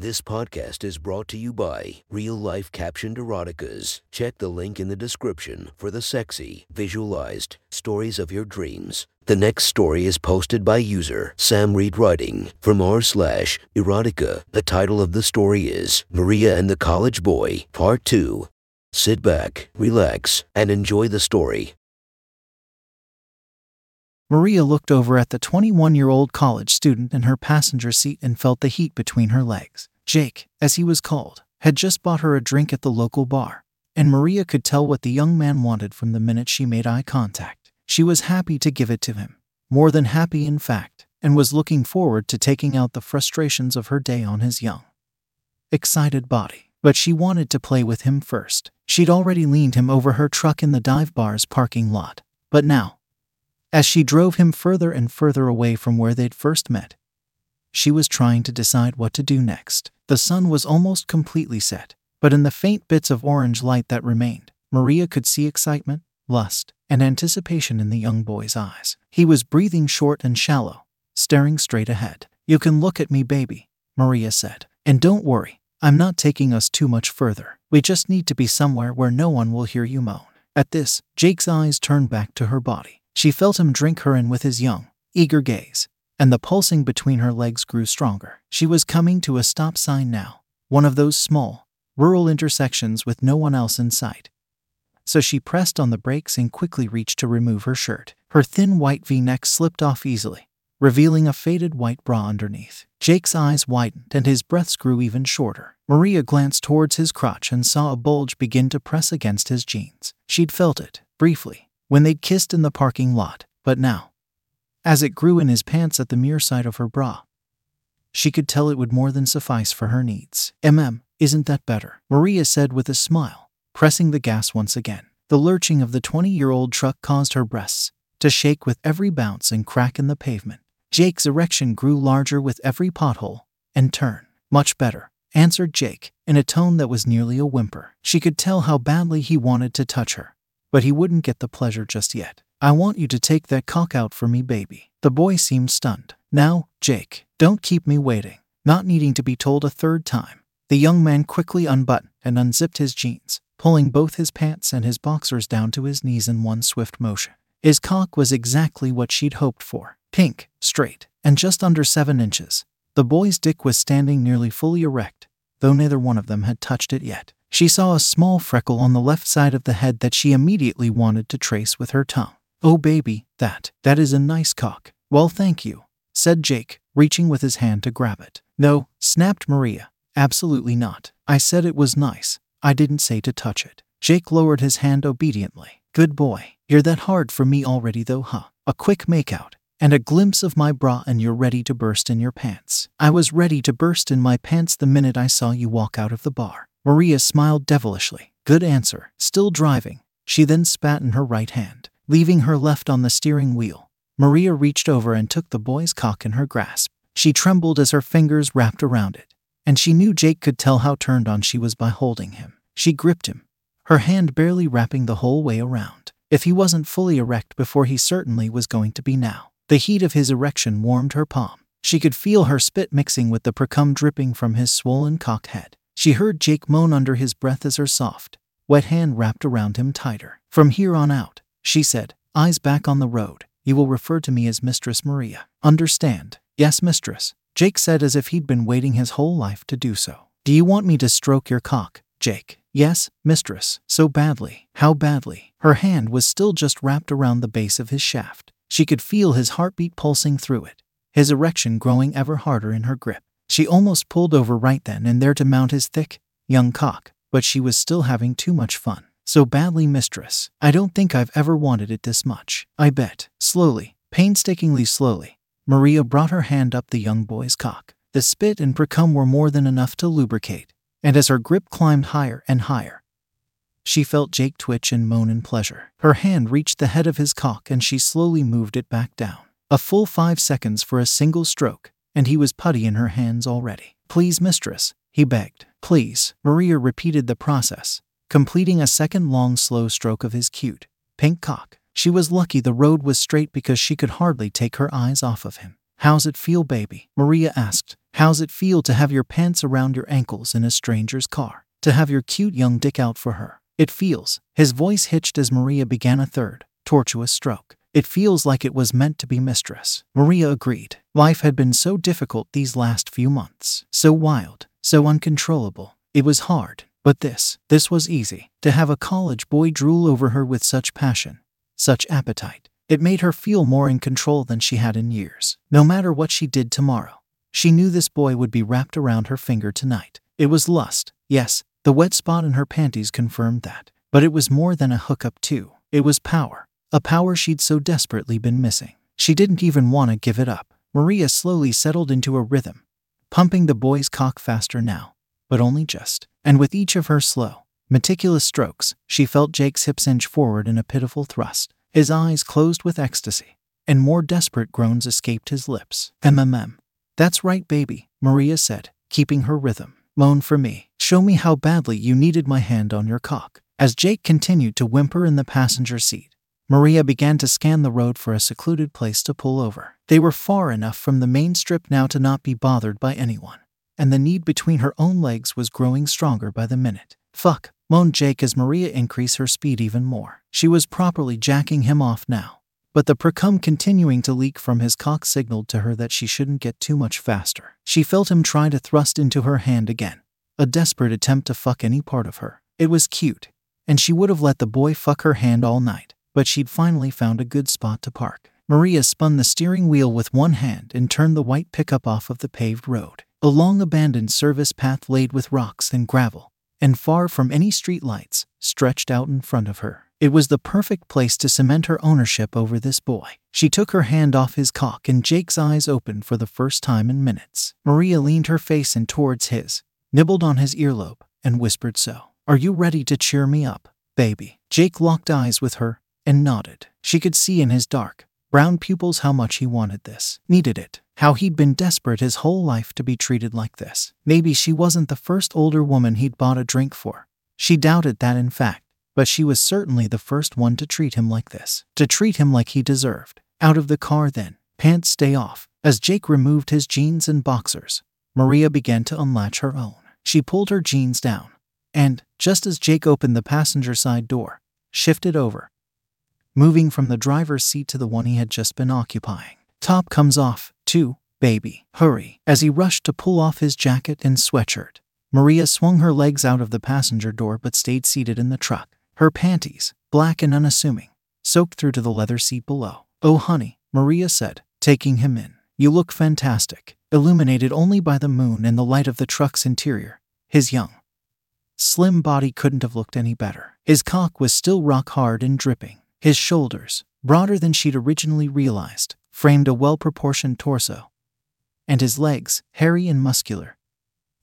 This podcast is brought to you by Real Life Captioned Eroticas. Check the link in the description for the sexy, visualized stories of your dreams. The next story is posted by user Sam Reed Writing from r/erotica. The title of the story is Maria and the College Boy, Part 2. Sit back, relax, and enjoy the story. Maria looked over at the 21-year-old college student in her passenger seat and felt the heat between her legs. Jake, as he was called, had just bought her a drink at the local bar, and Maria could tell what the young man wanted from the minute she made eye contact. She was happy to give it to him, more than happy in fact, and was looking forward to taking out the frustrations of her day on his young, excited body. But she wanted to play with him first. She'd already leaned him over her truck in the dive bar's parking lot, but now, as she drove him further and further away from where they'd first met, she was trying to decide what to do next. The sun was almost completely set, but in the faint bits of orange light that remained, Maria could see excitement, lust, and anticipation in the young boy's eyes. He was breathing short and shallow, staring straight ahead. "You can look at me, baby," Maria said. "And don't worry, I'm not taking us too much further. We just need to be somewhere where no one will hear you moan." At this, Jake's eyes turned back to her body. She felt him drink her in with his young, eager gaze, and the pulsing between her legs grew stronger. She was coming to a stop sign now, one of those small, rural intersections with no one else in sight. So she pressed on the brakes and quickly reached to remove her shirt. Her thin white V-neck slipped off easily, revealing a faded white bra underneath. Jake's eyes widened and his breaths grew even shorter. Maria glanced towards his crotch and saw a bulge begin to press against his jeans. She'd felt it, briefly, when they'd kissed in the parking lot, but now, as it grew in his pants at the mere sight of her bra, she could tell it would more than suffice for her needs. Isn't that better?" Maria said with a smile, pressing the gas once again. The lurching of the 20-year-old truck caused her breasts to shake with every bounce and crack in the pavement. Jake's erection grew larger with every pothole and turn. "Much better," answered Jake, in a tone that was nearly a whimper. She could tell how badly he wanted to touch her, but he wouldn't get the pleasure just yet. "I want you to take that cock out for me, baby." The boy seemed stunned. "Now, Jake, don't keep me waiting." Not needing to be told a third time, the young man quickly unbuttoned and unzipped his jeans, pulling both his pants and his boxers down to his knees in one swift motion. His cock was exactly what she'd hoped for. Pink, straight, and just under 7 inches. The boy's dick was standing nearly fully erect, though neither one of them had touched it yet. She saw a small freckle on the left side of the head that she immediately wanted to trace with her tongue. "Oh baby, that is a nice cock." "Well, thank you," said Jake, reaching with his hand to grab it. "No," snapped Maria. "Absolutely not. I said it was nice. I didn't say to touch it." Jake lowered his hand obediently. "Good boy. You're that hard for me already though, huh? A quick makeout, and a glimpse of my bra and you're ready to burst in your pants." "I was ready to burst in my pants the minute I saw you walk out of the bar." Maria smiled devilishly. "Good answer." Still driving, she then spat in her right hand, leaving her left on the steering wheel. Maria reached over and took the boy's cock in her grasp. She trembled as her fingers wrapped around it, and she knew Jake could tell how turned on she was by holding him. She gripped him, her hand barely wrapping the whole way around. If he wasn't fully erect before, he certainly was going to be now. The heat of his erection warmed her palm. She could feel her spit mixing with the precum dripping from his swollen cock head. She heard Jake moan under his breath as her soft, wet hand wrapped around him tighter. "From here on out," she said, eyes back on the road, "you will refer to me as Mistress Maria. Understand?" "Yes, mistress," Jake said as if he'd been waiting his whole life to do so. "Do you want me to stroke your cock, Jake?" "Yes, mistress." "So badly." "How badly?" Her hand was still just wrapped around the base of his shaft. She could feel his heartbeat pulsing through it, his erection growing ever harder in her grip. She almost pulled over right then and there to mount his thick, young cock, but she was still having too much fun. "So badly, mistress. I don't think I've ever wanted it this much." "I bet." Slowly, painstakingly slowly, Maria brought her hand up the young boy's cock. The spit and precum were more than enough to lubricate, and as her grip climbed higher and higher, she felt Jake twitch and moan in pleasure. Her hand reached the head of his cock and she slowly moved it back down. A full 5 seconds for a single stroke, and he was putty in her hands already. "Please, mistress," he begged. "Please." Maria repeated the process, completing a second long slow stroke of his cute, pink cock. She was lucky the road was straight because she could hardly take her eyes off of him. "How's it feel, baby?" Maria asked, How's it feel to have your pants around your ankles in a stranger's car? To have your cute young dick out for her? It feels. His voice hitched as Maria began a third, tortuous stroke. It feels like it was meant to be, mistress. Maria agreed. Life had been so difficult these last few months. So wild. So uncontrollable. It was hard. But this was easy. To have a college boy drool over her with such passion, such appetite. It made her feel more in control than she had in years. No matter what she did tomorrow, she knew this boy would be wrapped around her finger tonight. It was lust. Yes, the wet spot in her panties confirmed that. But it was more than a hookup too. It was power. A power she'd so desperately been missing. She didn't even want to give it up. Maria slowly settled into a rhythm, pumping the boy's cock faster now, but only just. And with each of her slow, meticulous strokes, she felt Jake's hips inch forward in a pitiful thrust. His eyes closed with ecstasy, and more desperate groans escaped his lips. That's right, baby, Maria said, keeping her rhythm. Moan for me. Show me how badly you needed my hand on your cock. As Jake continued to whimper in the passenger seat, Maria began to scan the road for a secluded place to pull over. They were far enough from the main strip now to not be bothered by anyone, and the need between her own legs was growing stronger by the minute. Fuck, moaned Jake as Maria increased her speed even more. She was properly jacking him off now, but the precum continuing to leak from his cock signaled to her that she shouldn't get too much faster. She felt him try to thrust into her hand again, a desperate attempt to fuck any part of her. It was cute, and she would have let the boy fuck her hand all night, but she'd finally found a good spot to park. Maria spun the steering wheel with one hand and turned the white pickup off of the paved road. A long abandoned service path laid with rocks and gravel, and far from any street lights, stretched out in front of her. It was the perfect place to cement her ownership over this boy. She took her hand off his cock and Jake's eyes opened for the first time in minutes. Maria leaned her face in towards his, nibbled on his earlobe, and whispered, "So, are you ready to cheer me up, baby?" Jake locked eyes with her and nodded. She could see in his dark, brown pupils how much he wanted this, needed it. How he'd been desperate his whole life to be treated like this. Maybe she wasn't the first older woman he'd bought a drink for. She doubted that, in fact, but she was certainly the first one to treat him like this. To treat him like he deserved. Out of the car then. Pants stay off. As Jake removed his jeans and boxers, Maria began to unlatch her own. She pulled her jeans down, and, just as Jake opened the passenger side door, shifted over, moving from the driver's seat to the one he had just been occupying. Top comes off, too, baby. Hurry. As he rushed to pull off his jacket and sweatshirt, Maria swung her legs out of the passenger door but stayed seated in the truck. Her panties, black and unassuming, soaked through to the leather seat below. "Oh honey," Maria said, taking him in. "You look fantastic." Illuminated only by the moon and the light of the truck's interior, his young, slim body couldn't have looked any better. His cock was still rock hard and dripping. His shoulders, broader than she'd originally realized, framed a well-proportioned torso, and his legs, hairy and muscular,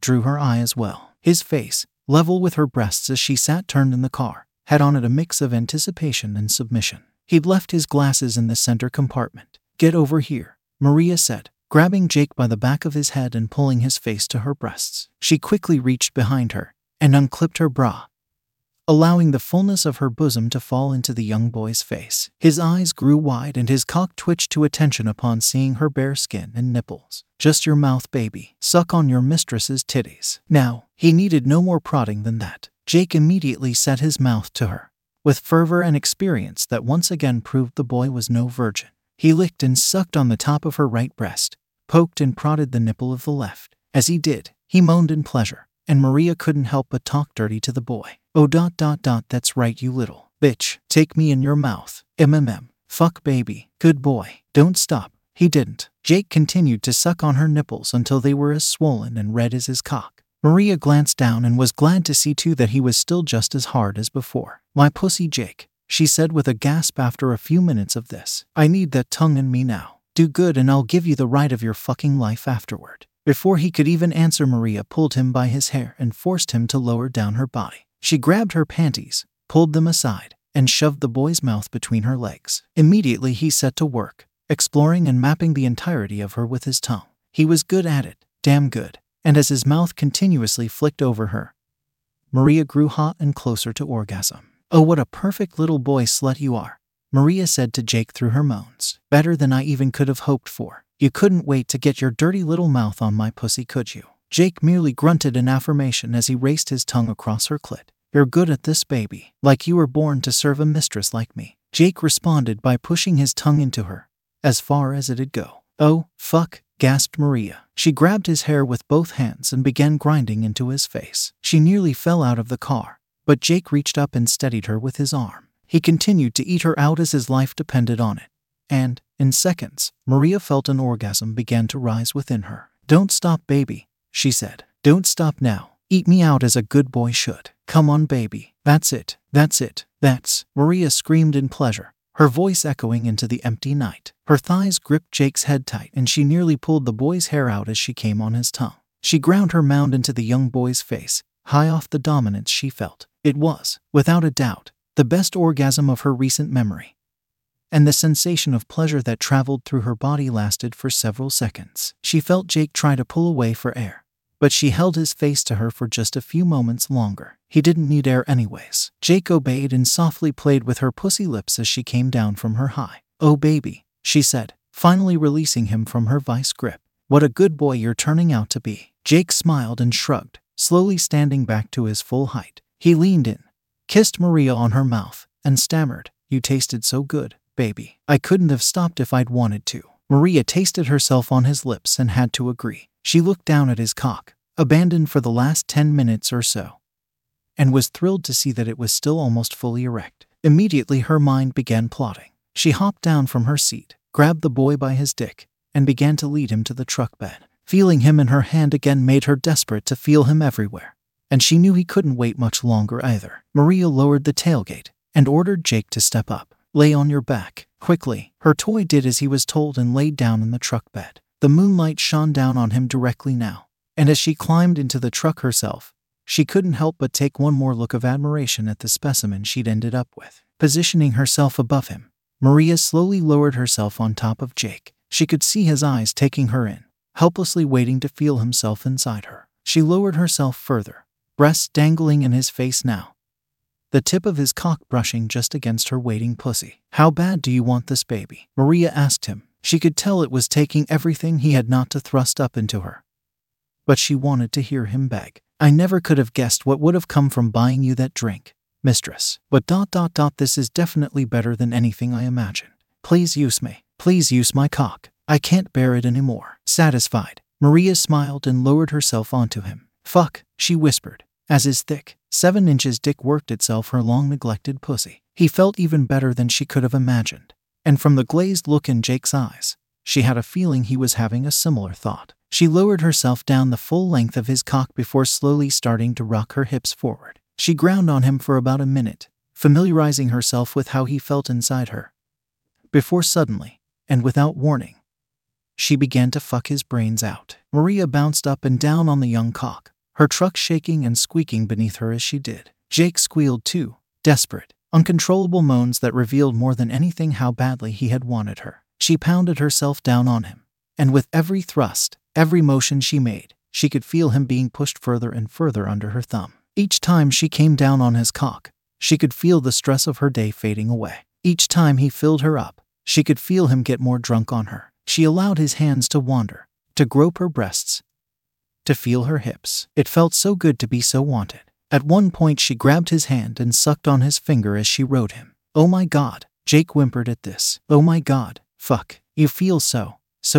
drew her eye as well. His face, level with her breasts as she sat turned in the car, had on it a mix of anticipation and submission. He'd left his glasses in the center compartment. "Get over here," Maria said, grabbing Jake by the back of his head and pulling his face to her breasts. She quickly reached behind her and unclipped her bra, allowing the fullness of her bosom to fall into the young boy's face. His eyes grew wide and his cock twitched to attention upon seeing her bare skin and nipples. "Just your mouth, baby. Suck on your mistress's titties." Now, he needed no more prodding than that. Jake immediately set his mouth to her, with fervor and experience that once again proved the boy was no virgin. He licked and sucked on the top of her right breast, poked and prodded the nipple of the left. As he did, he moaned in pleasure, and Maria couldn't help but talk dirty to the boy. "Oh ... that's right, you little bitch. Take me in your mouth. Fuck, baby. Good boy." Don't stop. He didn't. Jake continued to suck on her nipples until they were as swollen and red as his cock. Maria glanced down and was glad to see too that he was still just as hard as before. "My pussy, Jake," she said with a gasp after a few minutes of this. "I need that tongue in me now. Do good and I'll give you the right of your fucking life afterward." Before he could even answer, Maria pulled him by his hair and forced him to lower down her body. She grabbed her panties, pulled them aside, and shoved the boy's mouth between her legs. Immediately he set to work, exploring and mapping the entirety of her with his tongue. He was good at it, damn good, and as his mouth continuously flicked over her, Maria grew hot and closer to orgasm. "Oh, what a perfect little boy slut you are," Maria said to Jake through her moans. "Better than I even could have hoped for." You couldn't wait to get your dirty little mouth on my pussy, could you? Jake merely grunted in affirmation as he raced his tongue across her clit. You're good at this, baby. Like you were born to serve a mistress like me. Jake responded by pushing his tongue into her, as far as it'd go. Oh, fuck, gasped Maria. She grabbed his hair with both hands and began grinding into his face. She nearly fell out of the car, but Jake reached up and steadied her with his arm. He continued to eat her out as his life depended on it. And, in seconds, Maria felt an orgasm began to rise within her. Don't stop, baby, she said. Don't stop now. Eat me out as a good boy should. Come on, baby. That's it. That's it. That's... Maria screamed in pleasure, her voice echoing into the empty night. Her thighs gripped Jake's head tight and she nearly pulled the boy's hair out as she came on his tongue. She ground her mound into the young boy's face, high off the dominance she felt. It was, without a doubt, the best orgasm of her recent memory. And the sensation of pleasure that traveled through her body lasted for several seconds. She felt Jake try to pull away for air, but she held his face to her for just a few moments longer. He didn't need air anyways. Jake obeyed and softly played with her pussy lips as she came down from her high. Oh baby, she said, finally releasing him from her vice grip. What a good boy you're turning out to be. Jake smiled and shrugged, slowly standing back to his full height. He leaned in, kissed Maria on her mouth, and stammered, You tasted so good, baby. I couldn't have stopped if I'd wanted to. Maria tasted herself on his lips and had to agree. She looked down at his cock, abandoned for the last 10 minutes or so, and was thrilled to see that it was still almost fully erect. Immediately her mind began plotting. She hopped down from her seat, grabbed the boy by his dick, and began to lead him to the truck bed. Feeling him in her hand again made her desperate to feel him everywhere, and she knew he couldn't wait much longer either. Maria lowered the tailgate and ordered Jake to step up. Lay on your back, quickly. Her toy did as he was told and laid down in the truck bed. The moonlight shone down on him directly now, and as she climbed into the truck herself, she couldn't help but take one more look of admiration at the specimen she'd ended up with. Positioning herself above him, Maria slowly lowered herself on top of Jake. She could see his eyes taking her in, helplessly waiting to feel himself inside her. She lowered herself further, breasts dangling in his face now, the tip of his cock brushing just against her waiting pussy. How bad do you want this, baby? Maria asked him. She could tell it was taking everything he had not to thrust up into her, but she wanted to hear him beg. I never could have guessed what would have come from buying you that drink, mistress. But ... this is definitely better than anything I imagined. Please use me. Please use my cock. I can't bear it anymore. Satisfied, Maria smiled and lowered herself onto him. Fuck, she whispered, as his thick, 7 inches dick worked itself her long-neglected pussy. He felt even better than she could have imagined, and from the glazed look in Jake's eyes, she had a feeling he was having a similar thought. She lowered herself down the full length of his cock before slowly starting to rock her hips forward. She ground on him for about a minute, familiarizing herself with how he felt inside her, before suddenly, and without warning, she began to fuck his brains out. Maria bounced up and down on the young cock, her truck shaking and squeaking beneath her as she did. Jake squealed too, desperate, uncontrollable moans that revealed more than anything how badly he had wanted her. She pounded herself down on him, and with every thrust, every motion she made, she could feel him being pushed further and further under her thumb. Each time she came down on his cock, she could feel the stress of her day fading away. Each time he filled her up, she could feel him get more drunk on her. She allowed his hands to wander, to grope her breasts, to feel her hips. It felt so good to be so wanted. At one point she grabbed his hand and sucked on his finger as she rode him. Oh my god, Jake whimpered at this. Oh my god, fuck. You feel so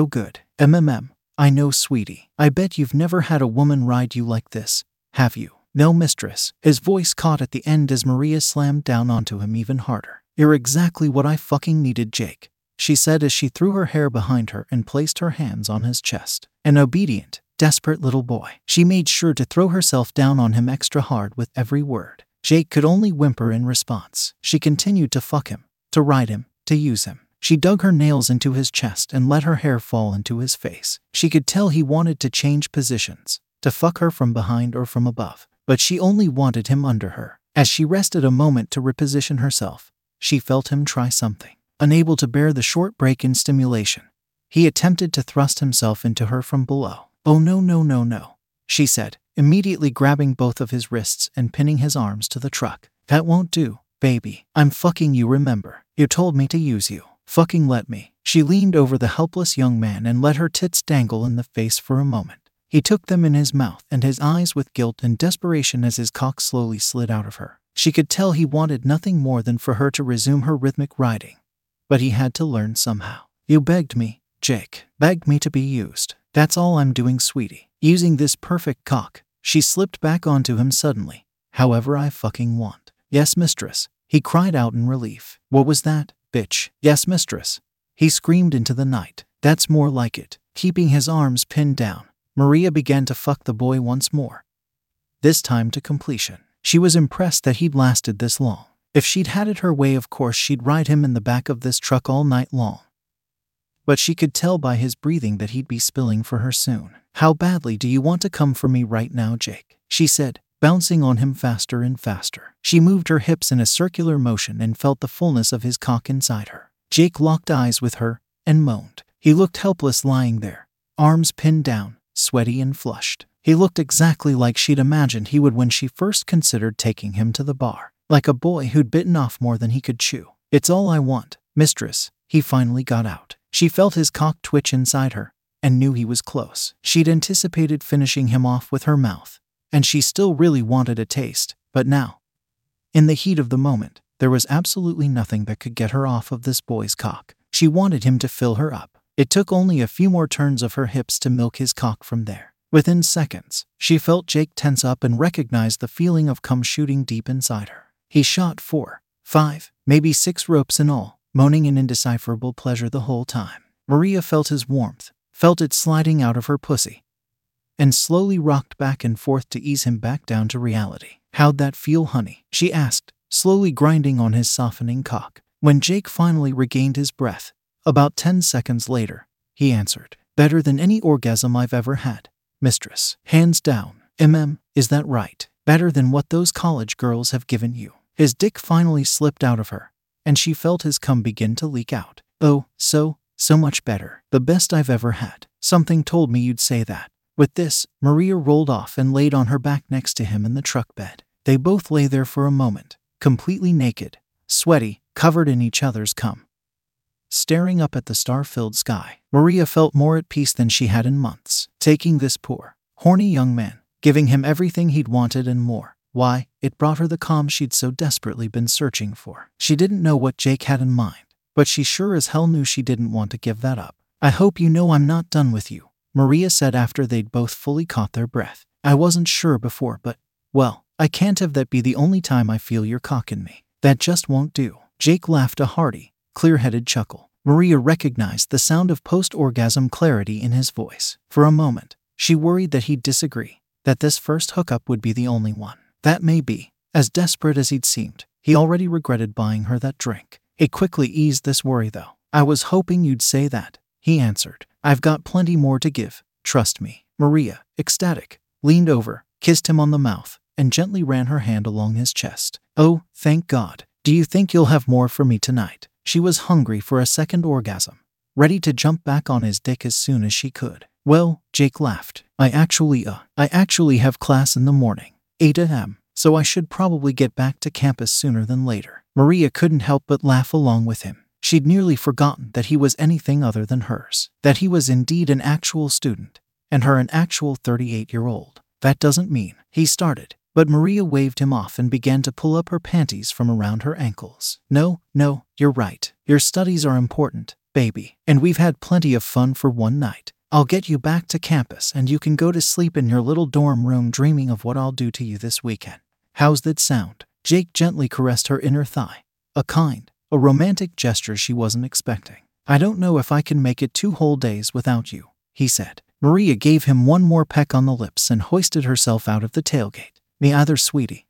good. I know, sweetie. I bet you've never had a woman ride you like this, have you? No, mistress. His voice caught at the end as Maria slammed down onto him even harder. You're exactly what I fucking needed, Jake, she said as she threw her hair behind her and placed her hands on his chest. An obedient, desperate little boy. She made sure to throw herself down on him extra hard with every word. Jake could only whimper in response. She continued to fuck him, to ride him, to use him. She dug her nails into his chest and let her hair fall into his face. She could tell he wanted to change positions, to fuck her from behind or from above, but she only wanted him under her. As she rested a moment to reposition herself, she felt him try something. Unable to bear the short break in stimulation, he attempted to thrust himself into her from below. Oh no, she said, immediately grabbing both of his wrists and pinning his arms to the truck. That won't do, baby. I'm fucking you, remember? You told me to use you. Fucking let me. She leaned over the helpless young man and let her tits dangle in the face for a moment. He took them in his mouth and his eyes with guilt and desperation as his cock slowly slid out of her. She could tell he wanted nothing more than for her to resume her rhythmic riding, but he had to learn somehow. You begged me, Jake. Begged me to be used. That's all I'm doing, sweetie. Using this perfect cock. She slipped back onto him suddenly. However I fucking want. Yes, mistress. He cried out in relief. What was that, bitch? Yes, mistress. He screamed into the night. That's more like it. Keeping his arms pinned down, Maria began to fuck the boy once more. This time to completion. She was impressed that he'd lasted this long. If she'd had it her way, of course she'd ride him in the back of this truck all night long. But she could tell by his breathing that he'd be spilling for her soon. How badly do you want to come for me right now, Jake? She said, bouncing on him faster and faster. She moved her hips in a circular motion and felt the fullness of his cock inside her. Jake locked eyes with her and moaned. He looked helpless lying there, arms pinned down, sweaty and flushed. He looked exactly like she'd imagined he would when she first considered taking him to the bar. Like a boy who'd bitten off more than he could chew. It's all I want, mistress. He finally got out. She felt his cock twitch inside her and knew he was close. She'd anticipated finishing him off with her mouth, and she still really wanted a taste, but now, in the heat of the moment, there was absolutely nothing that could get her off of this boy's cock. She wanted him to fill her up. It took only a few more turns of her hips to milk his cock from there. Within seconds, she felt Jake tense up and recognized the feeling of cum shooting deep inside her. He shot 4, 5, maybe 6 ropes in all, moaning in indecipherable pleasure the whole time. Maria felt his warmth, felt it sliding out of her pussy, and slowly rocked back and forth to ease him back down to reality. How'd that feel, honey? She asked, slowly grinding on his softening cock. When Jake finally regained his breath, about 10 seconds later, he answered, Better than any orgasm I've ever had, mistress. Hands down. Is that right? Better than what those college girls have given you. His dick finally slipped out of her, and she felt his cum begin to leak out. Oh, so much better. The best I've ever had. Something told me you'd say that. With this, Maria rolled off and laid on her back next to him in the truck bed. They both lay there for a moment, completely naked, sweaty, covered in each other's cum, staring up at the star-filled sky. Maria felt more at peace than she had in months, taking this poor, horny young man, giving him everything he'd wanted and more. Why, it brought her the calm she'd so desperately been searching for. She didn't know what Jake had in mind, but she sure as hell knew she didn't want to give that up. I hope you know I'm not done with you, Maria said after they'd both fully caught their breath. I wasn't sure before, but, well, I can't have that be the only time I feel your cock in me. That just won't do. Jake laughed a hearty, clear-headed chuckle. Maria recognized the sound of post-orgasm clarity in his voice. For a moment, she worried that he'd disagree, that this first hookup would be the only one. That may be. As desperate as he'd seemed, he already regretted buying her that drink. It quickly eased this worry, though. I was hoping you'd say that, he answered. I've got plenty more to give, trust me. Maria, ecstatic, leaned over, kissed him on the mouth, and gently ran her hand along his chest. Oh, thank God. Do you think you'll have more for me tonight? She was hungry for a second orgasm, ready to jump back on his dick as soon as she could. Well, Jake laughed. I actually have class in the morning. 8 a.m., so I should probably get back to campus sooner than later. Maria couldn't help but laugh along with him. She'd nearly forgotten that he was anything other than hers, that he was indeed an actual student, and her an actual 38-year-old. That doesn't mean, he started, but Maria waved him off and began to pull up her panties from around her ankles. No, you're right. Your studies are important, baby, and we've had plenty of fun for one night. I'll get you back to campus and you can go to sleep in your little dorm room dreaming of what I'll do to you this weekend. How's that sound? Jake gently caressed her inner thigh, a romantic gesture she wasn't expecting. I don't know if I can make it 2 whole days without you, he said. Maria gave him one more peck on the lips and hoisted herself out of the tailgate. Me either, sweetie,